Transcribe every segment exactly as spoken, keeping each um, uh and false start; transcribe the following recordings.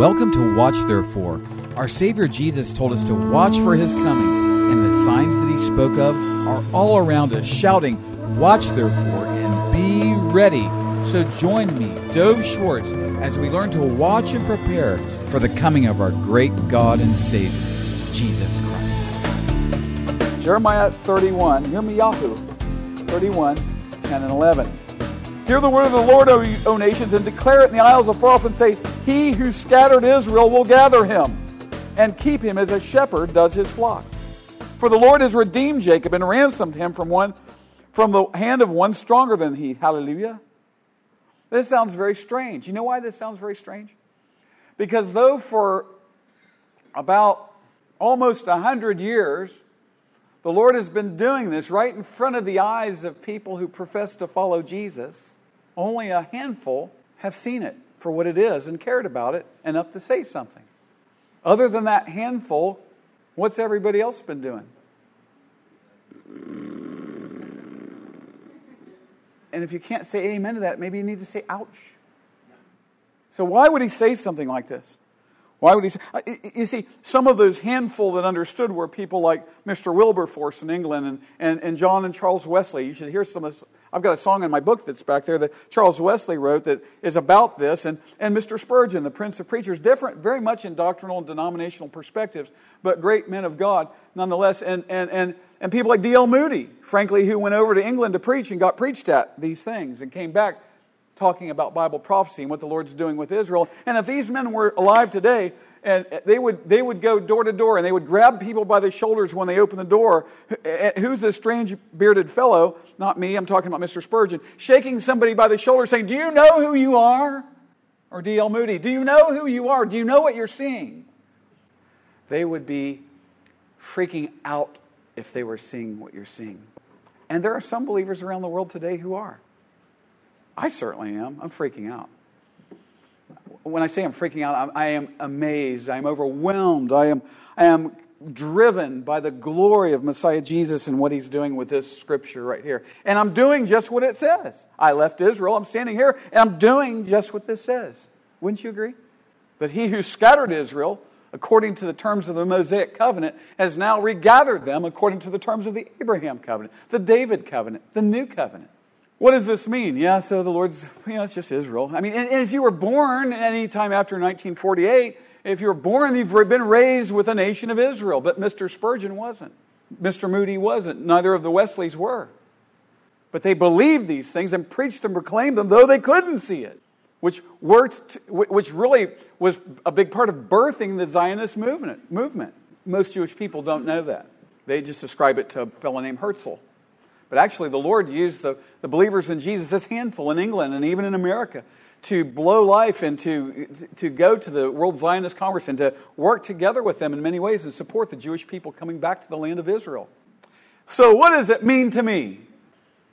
Welcome to Watch Therefore. Our Savior Jesus told us to watch for His coming, and the signs that He spoke of are all around us, shouting, "Watch therefore and be ready." So join me, Dove Schwartz, as we learn to watch and prepare for the coming of our great God and Savior, Jesus Christ. Jeremiah thirty-one, Yumi Yahu, thirty-one, ten and eleven. Hear the word of the Lord, O, o nations, and declare it in the isles afar off, and say, "He who scattered Israel will gather him, and keep him as a shepherd does his flock. For the Lord has redeemed Jacob and ransomed him from one, from the hand of one stronger than he." Hallelujah. This sounds very strange. You know why this sounds very strange? Because though for about almost a hundred years, the Lord has been doing this right in front of the eyes of people who profess to follow Jesus, only a handful have seen it for what it is and cared about it enough to say something. Other than that handful, what's everybody else been doing? And if you can't say amen to that, maybe you need to say ouch. So why would he say something like this? Why would he say? You see, some of those handful that understood were people like Mister Wilberforce in England and, and, and John and Charles Wesley. You should hear some of this. I've got a song in my book that's back there that Charles Wesley wrote that is about this. And, and Mister Spurgeon, the Prince of Preachers, different very much in doctrinal and denominational perspectives, but great men of God nonetheless. And, and, and, and people like D L Moody, frankly, who went over to England to preach and got preached at these things and came back talking about Bible prophecy and what the Lord's doing with Israel. And if these men were alive today, and they would they would go door to door and they would grab people by the shoulders when they open the door. "Who's this strange bearded fellow?" Not me, I'm talking about Mister Spurgeon. Shaking somebody by the shoulder saying, "Do you know who you are?" Or D L Moody, "Do you know who you are? Do you know what you're seeing?" They would be freaking out if they were seeing what you're seeing. And there are some believers around the world today who are. I certainly am. I'm freaking out. When I say I'm freaking out, I'm, I am amazed. I am overwhelmed. I am, I am driven by the glory of Messiah Jesus and what He's doing with this scripture right here. And I'm doing just what it says. I left Israel. I'm standing here, and I'm doing just what this says. Wouldn't you agree? But He who scattered Israel, according to the terms of the Mosaic covenant, has now regathered them according to the terms of the Abraham covenant, the David covenant, the new covenant. What does this mean? Yeah, so the Lord's, you know, it's just Israel. I mean, and, and if you were born any time after nineteen forty-eight, if you were born, you've been raised with a nation of Israel. But Mister Spurgeon wasn't. Mister Moody wasn't. Neither of the Wesleys were. But they believed these things and preached them, proclaimed them, though they couldn't see it, which worked, which really was a big part of birthing the Zionist movement. movement. Most Jewish people don't know that. They just ascribe it to a fellow named Herzl. But actually the Lord used the, the believers in Jesus, this handful in England and even in America, to blow life and to, to go to the World Zionist Congress and to work together with them in many ways and support the Jewish people coming back to the land of Israel. So what does it mean to me?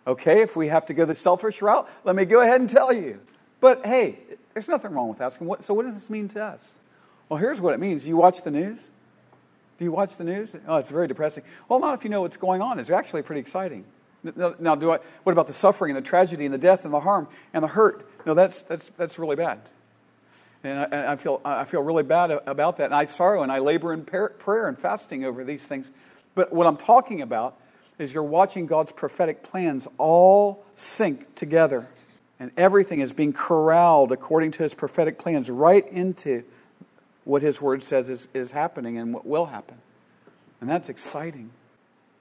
Okay, if we have to go the selfish route, let me go ahead and tell you. But hey, there's nothing wrong with asking, what, so what does this mean to us? Well, here's what it means. Do you watch the news? Do you watch the news? Oh, it's very depressing. Well, not if you know what's going on. It's actually pretty exciting. Now, now, do I? What about the suffering and the tragedy and the death and the harm and the hurt? No, that's that's that's really bad, and I, and I feel I feel really bad about that. And I sorrow and I labor in prayer and fasting over these things. But what I'm talking about is you're watching God's prophetic plans all sync together, and everything is being corralled according to His prophetic plans right into what His Word says is, is happening and what will happen, and that's exciting.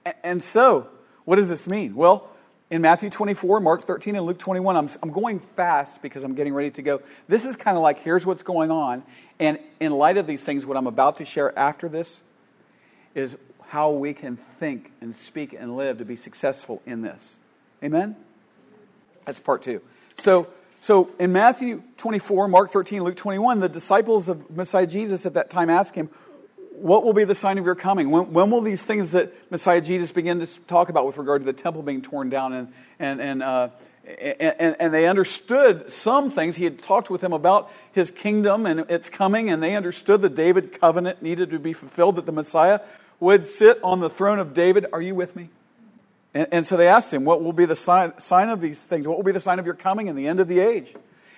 And, and so, what does this mean? Well, in Matthew twenty-four, Mark thirteen, and Luke twenty-one, I'm, I'm going fast because I'm getting ready to go. This is kind of like, here's what's going on. And in light of these things, what I'm about to share after this is how we can think and speak and live to be successful in this. Amen? That's part two. So, so in Matthew twenty-four, Mark thirteen, Luke twenty-one, the disciples of Messiah Jesus at that time asked Him, "What will be the sign of your coming? When, when will these things that Messiah Jesus begin to talk about with regard to the temple being torn down?" And and and, uh, and and they understood some things. He had talked with them about His kingdom and its coming, and they understood the David covenant needed to be fulfilled, that the Messiah would sit on the throne of David. Are you with me? And, and so they asked Him, "What will be the sign, sign of these things? What will be the sign of your coming and the end of the age?"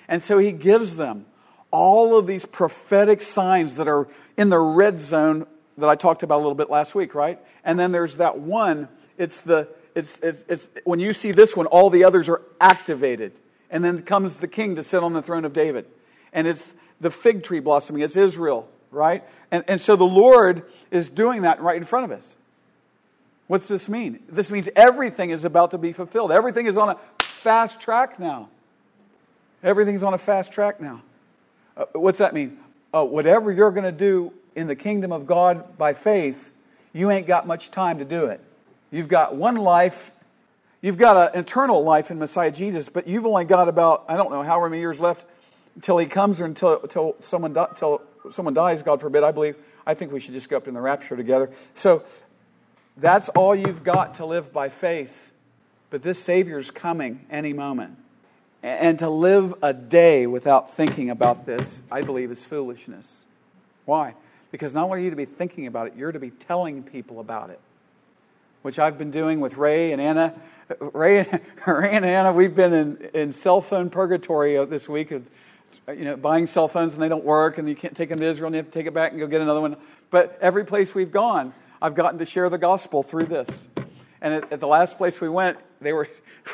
And so He gives them all of these prophetic signs that are in the red zone that I talked about a little bit last week, right? And then there's that one. It's the it's it's, it's when you see this one, all the others are activated. And then comes the king to sit on the throne of David. And it's the fig tree blossoming. It's Israel, right? And, and so the Lord is doing that right in front of us. What's this mean? This means everything is about to be fulfilled. Everything is on a fast track now. Everything's on a fast track now. Uh, what's that mean? Uh, whatever you're going to do in the kingdom of God by faith, you ain't got much time to do it. You've got one life. You've got an eternal life in Messiah Jesus, but you've only got about, I don't know, however many years left until He comes or until, until someone di- till someone dies, God forbid, I believe. I think we should just go up in the rapture together. So that's all you've got to live by faith. But this Savior's coming any moment. And to live a day without thinking about this, I believe, is foolishness. Why? Because not only are you to be thinking about it, you're to be telling people about it. Which I've been doing with Ray and Anna. Ray and, Ray and Anna, we've been in, in cell phone purgatory this week, of, you know, buying cell phones and they don't work, and you can't take them to Israel, and you have to take it back and go get another one. But every place we've gone, I've gotten to share the gospel through this. And at, at the last place we went, they were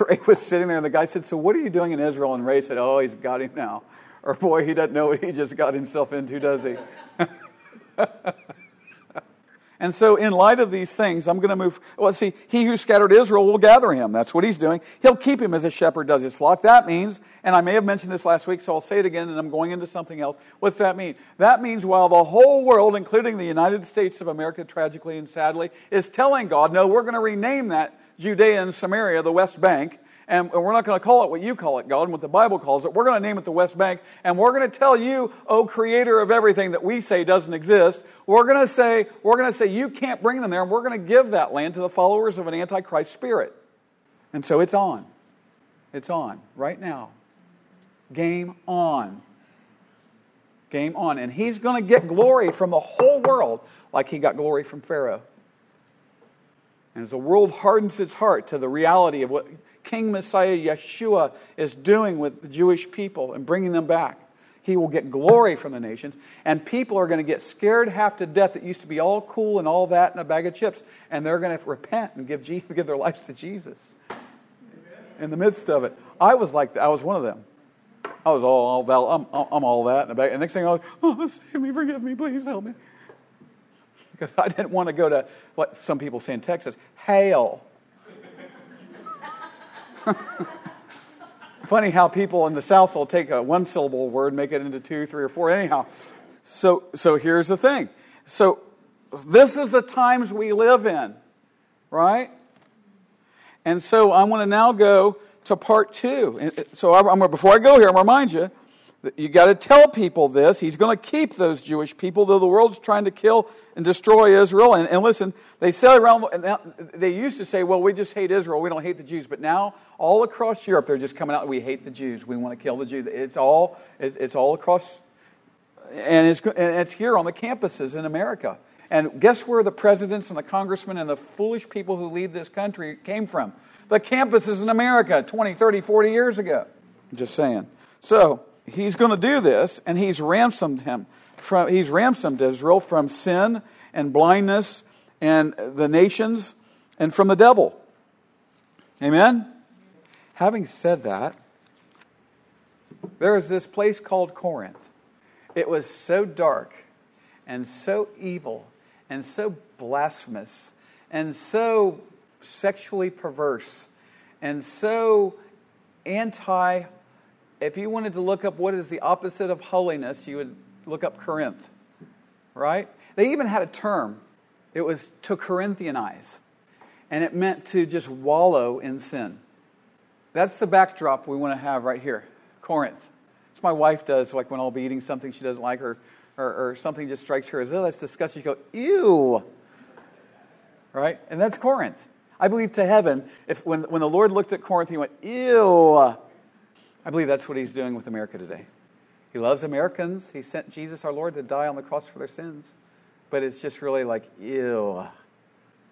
Ray was sitting there, and the guy said, "So what are you doing in Israel?" And Ray said, "Oh, he's got him now." Or boy, he doesn't know what he just got himself into, does he? And so in light of these things, I'm going to move. Well, see, he who scattered Israel will gather him. That's what he's doing. He'll keep him as a shepherd does his flock. That means, and I may have mentioned this last week, so I'll say it again, and I'm going into something else. What's that mean? That means while the whole world, including the United States of America, tragically and sadly, is telling God, no, we're going to rename that Judea and Samaria, the West Bank, and we're not going to call it what you call it, God, and what the Bible calls it. We're going to name it the West Bank, and we're going to tell you, oh, creator of everything that we say doesn't exist, we're going to say, we're going to say you can't bring them there, and we're going to give that land to the followers of an antichrist spirit. And so it's on. It's on right now. Game on. Game on. And he's going to get glory from the whole world like he got glory from Pharaoh. And as the world hardens its heart to the reality of what King Messiah Yeshua is doing with the Jewish people and bringing them back, he will get glory from the nations, and people are going to get scared half to death that used to be all cool and all that and a bag of chips, and they're going to, to repent and give Jesus, give their lives to Jesus. Amen. In the midst of it, I was like that. I was one of them. I was all, all I'm, I'm all that and a bag. And next thing I was, oh, save me, forgive me, please help me, because I didn't want to go to what some people say in Texas, hail. Funny how people in the South will take a one-syllable word, make it into two, three, or four. Anyhow, so so here's the thing. So this is the times we live in, right? And so I want to now go to part two. So I'm before I go here, I'm going to remind you that you got to tell people this. He's going to keep those Jewish people, though the world's trying to kill and destroy Israel. And, and listen, they say around. They used to say, "Well, we just hate Israel. We don't hate the Jews." But now, all across Europe, they're just coming out. We hate the Jews. We want to kill the Jews. It's all. It's all across, and it's and it's here on the campuses in America. And guess where the presidents and the congressmen and the foolish people who lead this country came from? The campuses in America, twenty, thirty, forty years ago. Just saying. So he's going to do this, and he's ransomed him. From, he's ransomed Israel from sin and blindness and the nations and from the devil. Amen? Having said that, there is this place called Corinth. It was so dark and so evil and so blasphemous and so sexually perverse and so anti. If you wanted to look up what is the opposite of holiness, you would look up Corinth, right? They even had a term. It was to Corinthianize, and it meant to just wallow in sin. That's the backdrop we want to have right here, Corinth. That's what my wife does, like when I'll be eating something she doesn't like, or, or, or something just strikes her as, oh, that's disgusting. She goes, ew, right? And that's Corinth. I believe to heaven, if when, when the Lord looked at Corinth, he went, ew. I believe that's what he's doing with America today. He loves Americans. He sent Jesus, our Lord, to die on the cross for their sins. But it's just really like, ew.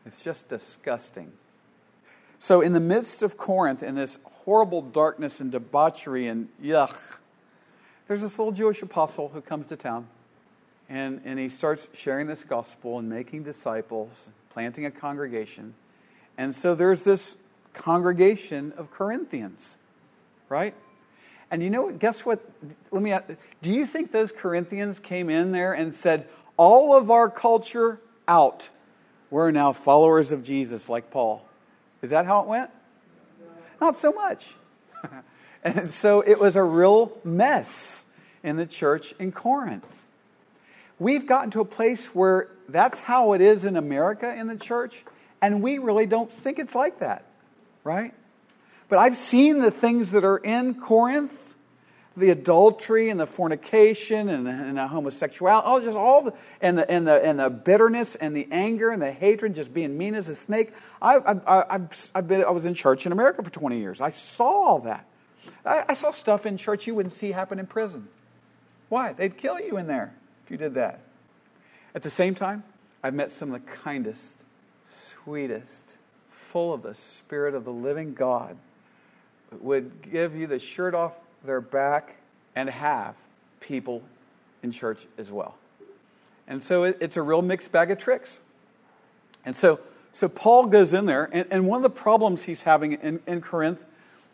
It's just disgusting. So in the midst of Corinth, in this horrible darkness and debauchery and yuck, there's this little Jewish apostle who comes to town, and, and he starts sharing this gospel and making disciples, planting a congregation. And so there's this congregation of Corinthians, right? And you know what? Guess what? Let me ask, do you think those Corinthians came in there and said, all of our culture out. We're now followers of Jesus like Paul. Is that how it went? Not so much. And so it was a real mess in the church in Corinth. We've gotten to a place where that's how it is in America in the church, and we really don't think it's like that, right? But I've seen the things that are in Corinth, the adultery and the fornication and, and the homosexuality, oh, just all the and the and the and the bitterness and the anger and the hatred, just being mean as a snake. I I I I've been I was in church in America for twenty years. I saw all that. I, I saw stuff in church you wouldn't see happen in prison. Why? They'd kill you in there if you did that. At the same time, I've met some of the kindest, sweetest, full of the Spirit of the living God, would give you the shirt off their back, and have people in church as well. And so it, it's a real mixed bag of tricks. And so so Paul goes in there, and, and one of the problems he's having in, in Corinth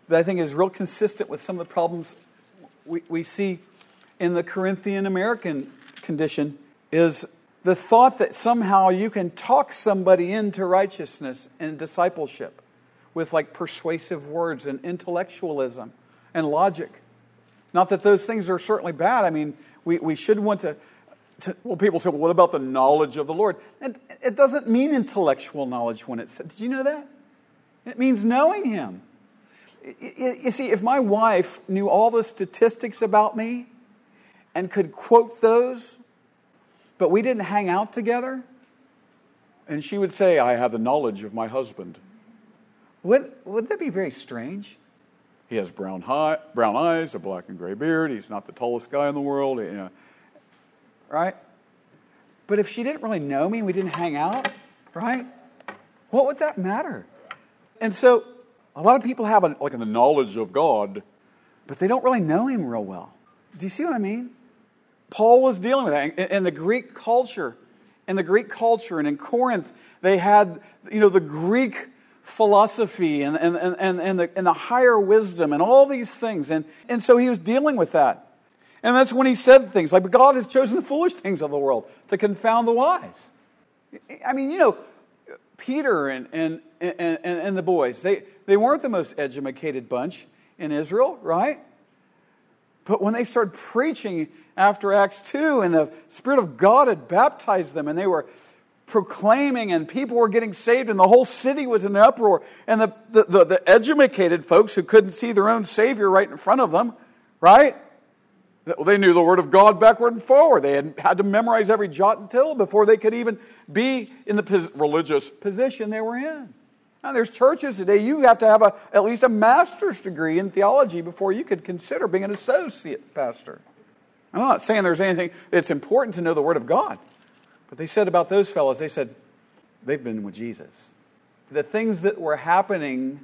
that I think is real consistent with some of the problems we, we see in the Corinthian American condition is the thought that somehow you can talk somebody into righteousness and discipleship with like persuasive words and intellectualism and logic. Not that those things are certainly bad. I mean, we, we should want to, to... Well, people say, well, what about the knowledge of the Lord? It, it doesn't mean intellectual knowledge when it says... Did you know that? It means knowing Him. You see, if my wife knew all the statistics about me and could quote those, but we didn't hang out together, and she would say, I have the knowledge of my husband. Wouldn't, wouldn't that be very strange? He has brown, high, brown eyes, a black and gray beard. He's not the tallest guy in the world. You know. Right? But if she didn't really know me and we didn't hang out, right? What would that matter? And so a lot of people have a, like the knowledge of God, but they don't really know Him real well. Do you see what I mean? Paul was dealing with that. In, in the Greek culture, in the Greek culture and in Corinth, they had, you know, the Greek philosophy and and, and, and, the, and the higher wisdom and all these things. And, and so he was dealing with that. And that's when he said things like, but God has chosen the foolish things of the world to confound the wise. I mean, you know, Peter and and and, and the boys, they, they weren't the most edumacated bunch in Israel, right? But when they started preaching after Acts two and the Spirit of God had baptized them and they were proclaiming and people were getting saved and the whole city was in an uproar, and the, the, the, the edumacated folks who couldn't see their own Savior right in front of them, right? They knew the Word of God backward and forward. They had, had to memorize every jot and tittle before they could even be in the pos- religious position they were in. Now there's churches today, you have to have a, at least a master's degree in theology before you could consider being an associate pastor. I'm not saying there's anything, it's important to know the Word of God. But they said about those fellows, they said, they've been with Jesus. The things that were happening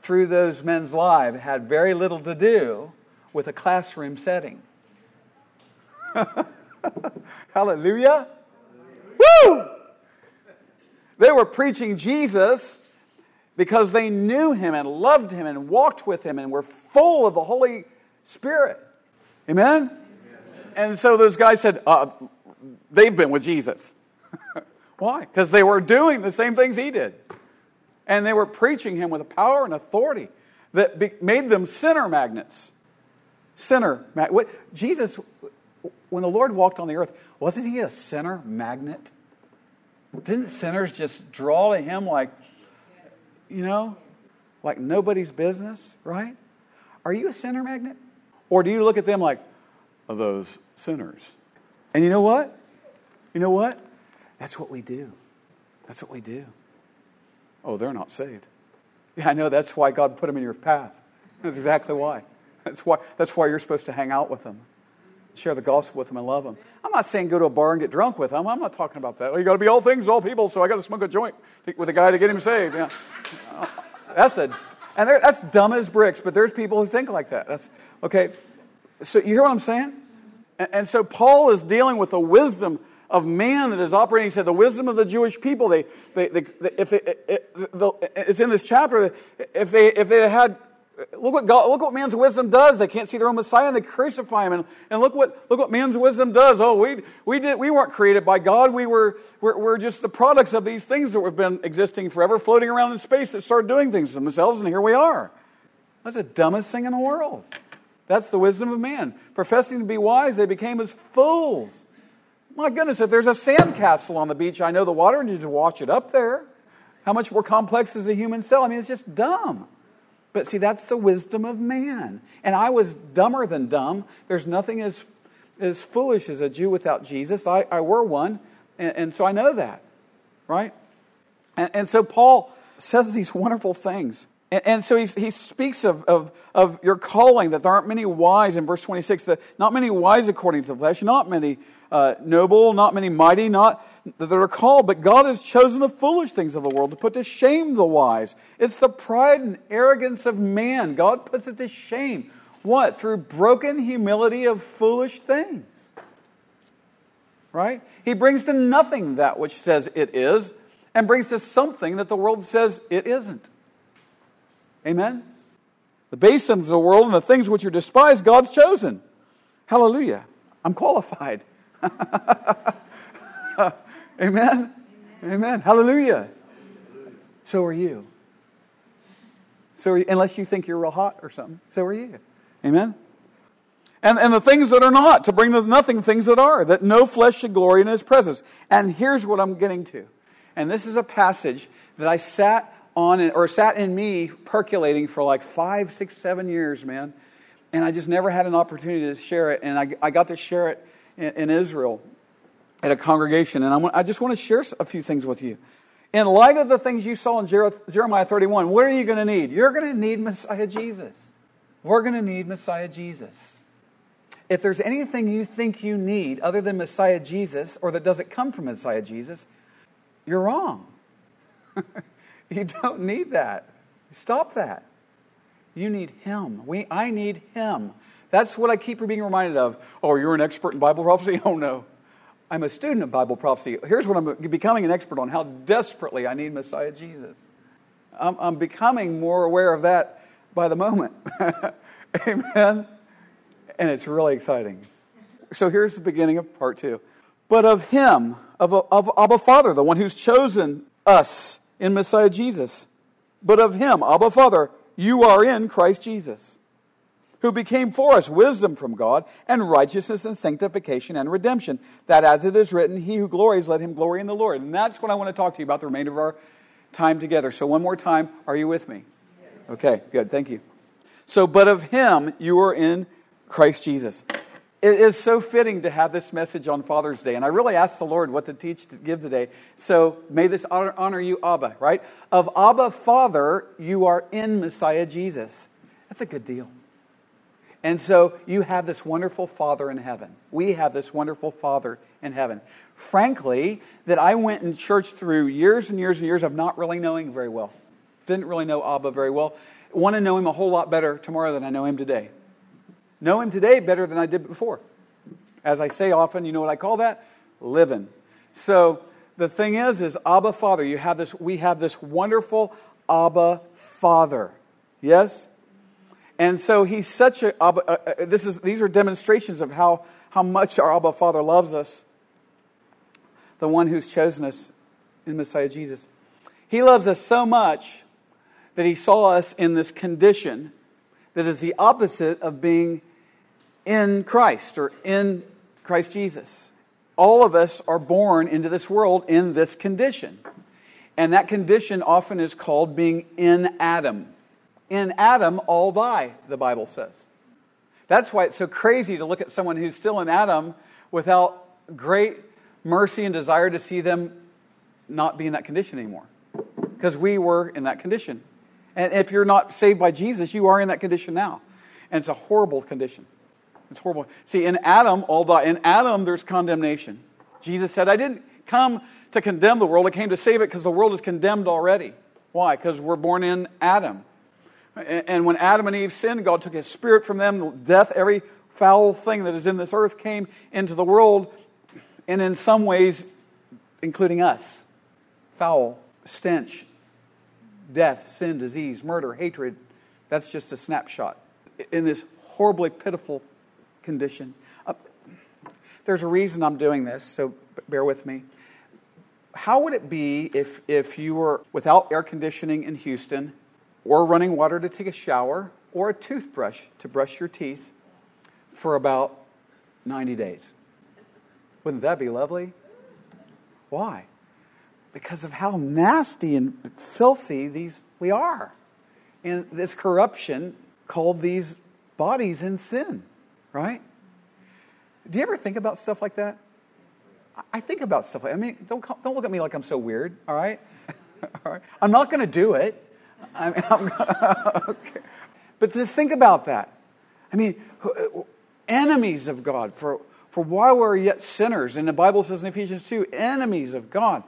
through those men's lives had very little to do with a classroom setting. Hallelujah! Woo! They were preaching Jesus because they knew Him and loved Him and walked with Him and were full of the Holy Spirit. Amen? Amen. And so those guys said, uh, they've been with Jesus. Why? Because they were doing the same things He did. And they were preaching Him with a power and authority that be- made them sinner magnets. Sinner magnet. Jesus, when the Lord walked on the earth, wasn't He a sinner magnet? Didn't sinners just draw to Him like, you know, like nobody's business, right? Are you a sinner magnet? Or do you look at them like, are those sinners? And you know what? You know what? That's what we do. That's what we do. Oh, they're not saved. Yeah, I know. That's why God put them in your path. That's exactly why. That's why. That's why you're supposed to hang out with them, share the gospel with them, and love them. I'm not saying go to a bar and get drunk with them. I'm not talking about that. Well, you got to be all things, all people. So I got to smoke a joint with a guy to get him saved. Yeah. That's a, and that's dumb as bricks. But there's people who think like that. That's okay. So you hear what I'm saying? And, and so Paul is dealing with the wisdom of man that is operating. He said the wisdom of the Jewish people. They, they, they, they if they, it, the, it's in this chapter. If they, if they had, look what God, look what man's wisdom does. They can't see their own Messiah, and they crucify him. And, and look what, look what man's wisdom does. Oh, we, we did, we weren't created by God. We were, we're, we're just the products of these things that have been existing forever, floating around in space that started doing things to themselves, and here we are. That's the dumbest thing in the world. That's the wisdom of man. Professing to be wise, they became as fools. My goodness, if there's a sandcastle on the beach, I know the water, and you just wash it up there. How much more complex is a human cell? I mean, it's just dumb. But see, that's the wisdom of man. And I was dumber than dumb. There's nothing as, as foolish as a Jew without Jesus. I, I were one, and, and so I know that, right? And, and so Paul says these wonderful things. And so he, he speaks of, of, of your calling, that there aren't many wise, in verse twenty-six, that not many wise according to the flesh, not many uh, noble, not many mighty, not that are called, but God has chosen the foolish things of the world to put to shame the wise. It's the pride and arrogance of man. God puts it to shame. What? Through broken humility of foolish things. Right? He brings to nothing that which says it is, and brings to something that the world says it isn't. Amen? The basis of the world and the things which are despised, God's chosen. Hallelujah. I'm qualified. Amen? Amen? Amen. Hallelujah. So are you. So are you, unless you think you're real hot or something. So are you. Amen? And, and the things that are not, to bring to nothing things that are, that no flesh should glory in his presence. And here's what I'm getting to. And this is a passage that I sat... on or sat in me percolating for like five, six, seven years, man. And I just never had an opportunity to share it. And I, I got to share it in, in Israel at a congregation. And I, I just want to share a few things with you. In light of the things you saw in Jeremiah thirty-one, what are you going to need? You're going to need Messiah Jesus. We're going to need Messiah Jesus. If there's anything you think you need other than Messiah Jesus, or that doesn't come from Messiah Jesus, you're wrong. You don't need that. Stop that. You need Him. We, I need Him. That's what I keep being reminded of. Oh, you're an expert in Bible prophecy? Oh, no. I'm a student of Bible prophecy. Here's what I'm becoming an expert on, how desperately I need Messiah Jesus. I'm, I'm becoming more aware of that by the moment. Amen? And it's really exciting. So here's the beginning of part two. But of Him, of a, of, of a Father, the one who's chosen us, in Messiah Jesus, but of Him, Abba Father, you are in Christ Jesus, who became for us wisdom from God, and righteousness and sanctification and redemption, that as it is written, he who glories, let him glory in the Lord. And that's what I want to talk to you about the remainder of our time together. So one more time, are you with me? Yes. Okay, good, thank you. So, but of Him, you are in Christ Jesus. It is so fitting to have this message on Father's Day. And I really asked the Lord what to teach, to give today. So may this honor, honor you, Abba, right? Of Abba, Father, you are in Messiah Jesus. That's a good deal. And so you have this wonderful Father in heaven. We have this wonderful Father in heaven. Frankly, that I went in church through years and years and years of not really knowing very well. Didn't really know Abba very well. Want to know Him a whole lot better tomorrow than I know Him today. Know Him today better than I did before. As I say often, you know what I call that? Living. So the thing is, is Abba Father, you have this, we have this wonderful Abba Father. Yes? And so He's such a, Abba, uh, this is, these are demonstrations of how, how much our Abba Father loves us. The one who's chosen us in Messiah Jesus. He loves us so much that He saw us in this condition that is the opposite of being in Christ, or in Christ Jesus. All of us are born into this world in this condition. And that condition often is called being in Adam. In Adam, all die, the Bible says. That's why it's so crazy to look at someone who's still in Adam without great mercy and desire to see them not be in that condition anymore. Because we were in that condition. And if you're not saved by Jesus, you are in that condition now. And it's a horrible condition. It's horrible. See, in Adam, all die. In Adam, there's condemnation. Jesus said, I didn't come to condemn the world. I came to save it because the world is condemned already. Why? Because we're born in Adam. And when Adam and Eve sinned, God took His Spirit from them. Death, every foul thing that is in this earth came into the world, and in some ways, including us. Foul, stench, death, sin, disease, murder, hatred. That's just a snapshot. In this horribly pitiful condition. Uh, there's a reason I'm doing this, so bear with me. How would it be if, if you were without air conditioning in Houston, or running water to take a shower, or a toothbrush to brush your teeth for about ninety days? Wouldn't that be lovely? Why? Because of how nasty and filthy these we are. And this corruption called these bodies in sin, right? Do you ever think about stuff like that? I think about stuff like that. I mean, don't, don't look at me like I'm so weird, all right? All right? I'm not going to do it. I mean, I'm gonna, okay. But just think about that. I mean, enemies of God for... For while we were yet sinners, and the Bible says in Ephesians two, enemies of God.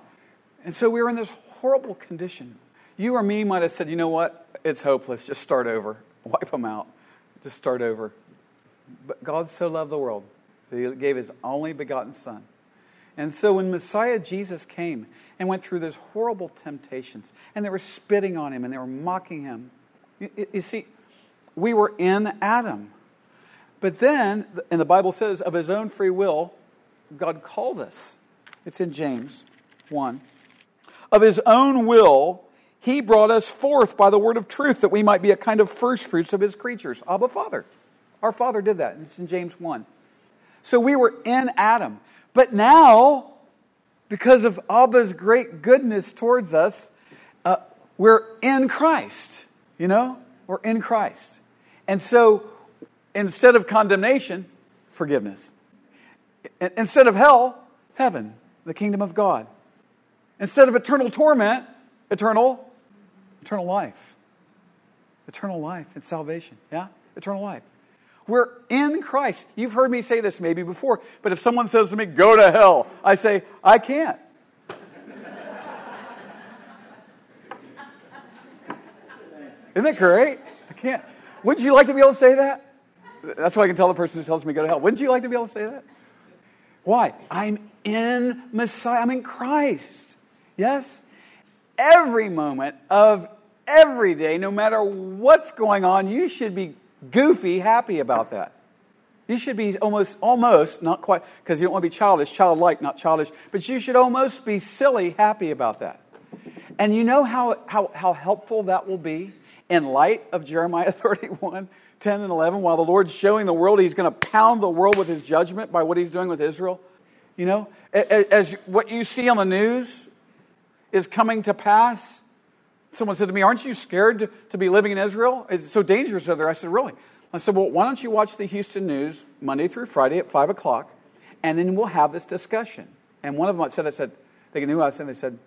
And so we were in this horrible condition. You or me might have said, you know what? It's hopeless. Just start over. Wipe them out. Just start over. But God so loved the world that He gave His only begotten Son. And so when Messiah Jesus came and went through those horrible temptations, and they were spitting on Him and they were mocking Him. You, you see, we were in Adam. But then, and the Bible says, of His own free will, God called us. It's in James one. Of His own will, He brought us forth by the word of truth, that we might be a kind of first fruits of His creatures. Abba, Father. Our Father did that. It's in James one. So we were in Adam. But now, because of Abba's great goodness towards us, uh, we're in Christ. You know? We're in Christ. And so... instead of condemnation, forgiveness. Instead of hell, heaven, the kingdom of God. Instead of eternal torment, eternal, eternal life. Eternal life and salvation. Yeah? Eternal life. We're in Christ. You've heard me say this maybe before, but if someone says to me, go to hell, I say, I can't. Isn't that great? I can't. Wouldn't you like to be able to say that? That's what I can tell the person who tells me go to hell. Wouldn't you like to be able to say that? Why? I'm in Messiah. I'm in Christ. Yes? Every moment of every day, no matter what's going on, you should be goofy happy about that. You should be almost, almost, not quite, because you don't want to be childish, childlike, not childish, but you should almost be silly happy about that. And you know how, how, how helpful that will be in light of Jeremiah thirty-one, ten and eleven, while the Lord's showing the world He's going to pound the world with His judgment by what He's doing with Israel. You know, as what you see on the news is coming to pass. Someone said to me, aren't you scared to be living in Israel? It's so dangerous over there. I said, really? I said, well, why don't you watch the Houston News Monday through Friday at five o'clock, and then we'll have this discussion. And one of them said, I said, they knew what I was saying. They said,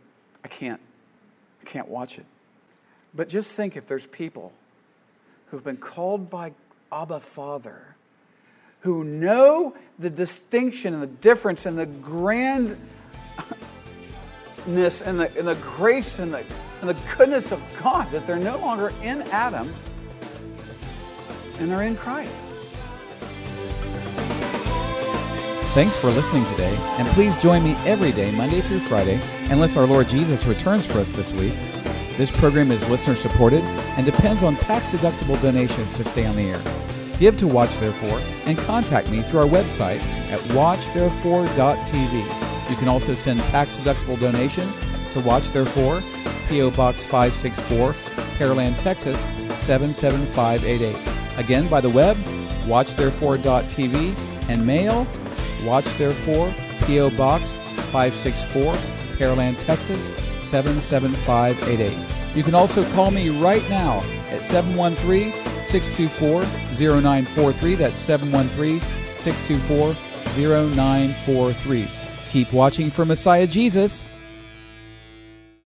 I can't. I can't watch it. But just think if there's people who've been called by Abba Father, who know the distinction and the difference and the grandness and the, and the grace and the, and the goodness of God, that they're no longer in Adam and they're in Christ. Thanks for listening today, and please join me every day, Monday through Friday, unless our Lord Jesus returns for us this week. This program is listener-supported and depends on tax-deductible donations to stay on the air. Give to Watch Therefore and contact me through our website at watch therefore dot t v. You can also send tax-deductible donations to Watch Therefore, P O. Box five sixty-four, Pearland, Texas, seven seven five eight eight. Again, by the web, watch therefore dot t v, and mail, Watch Therefore, P O. Box five sixty-four, Pearland, Texas, seven seven five eight eight. You can also call me right now at seven one three, six two four, zero nine four three. That's seven one three, six two four, zero nine four three. Keep watching for Messiah Jesus.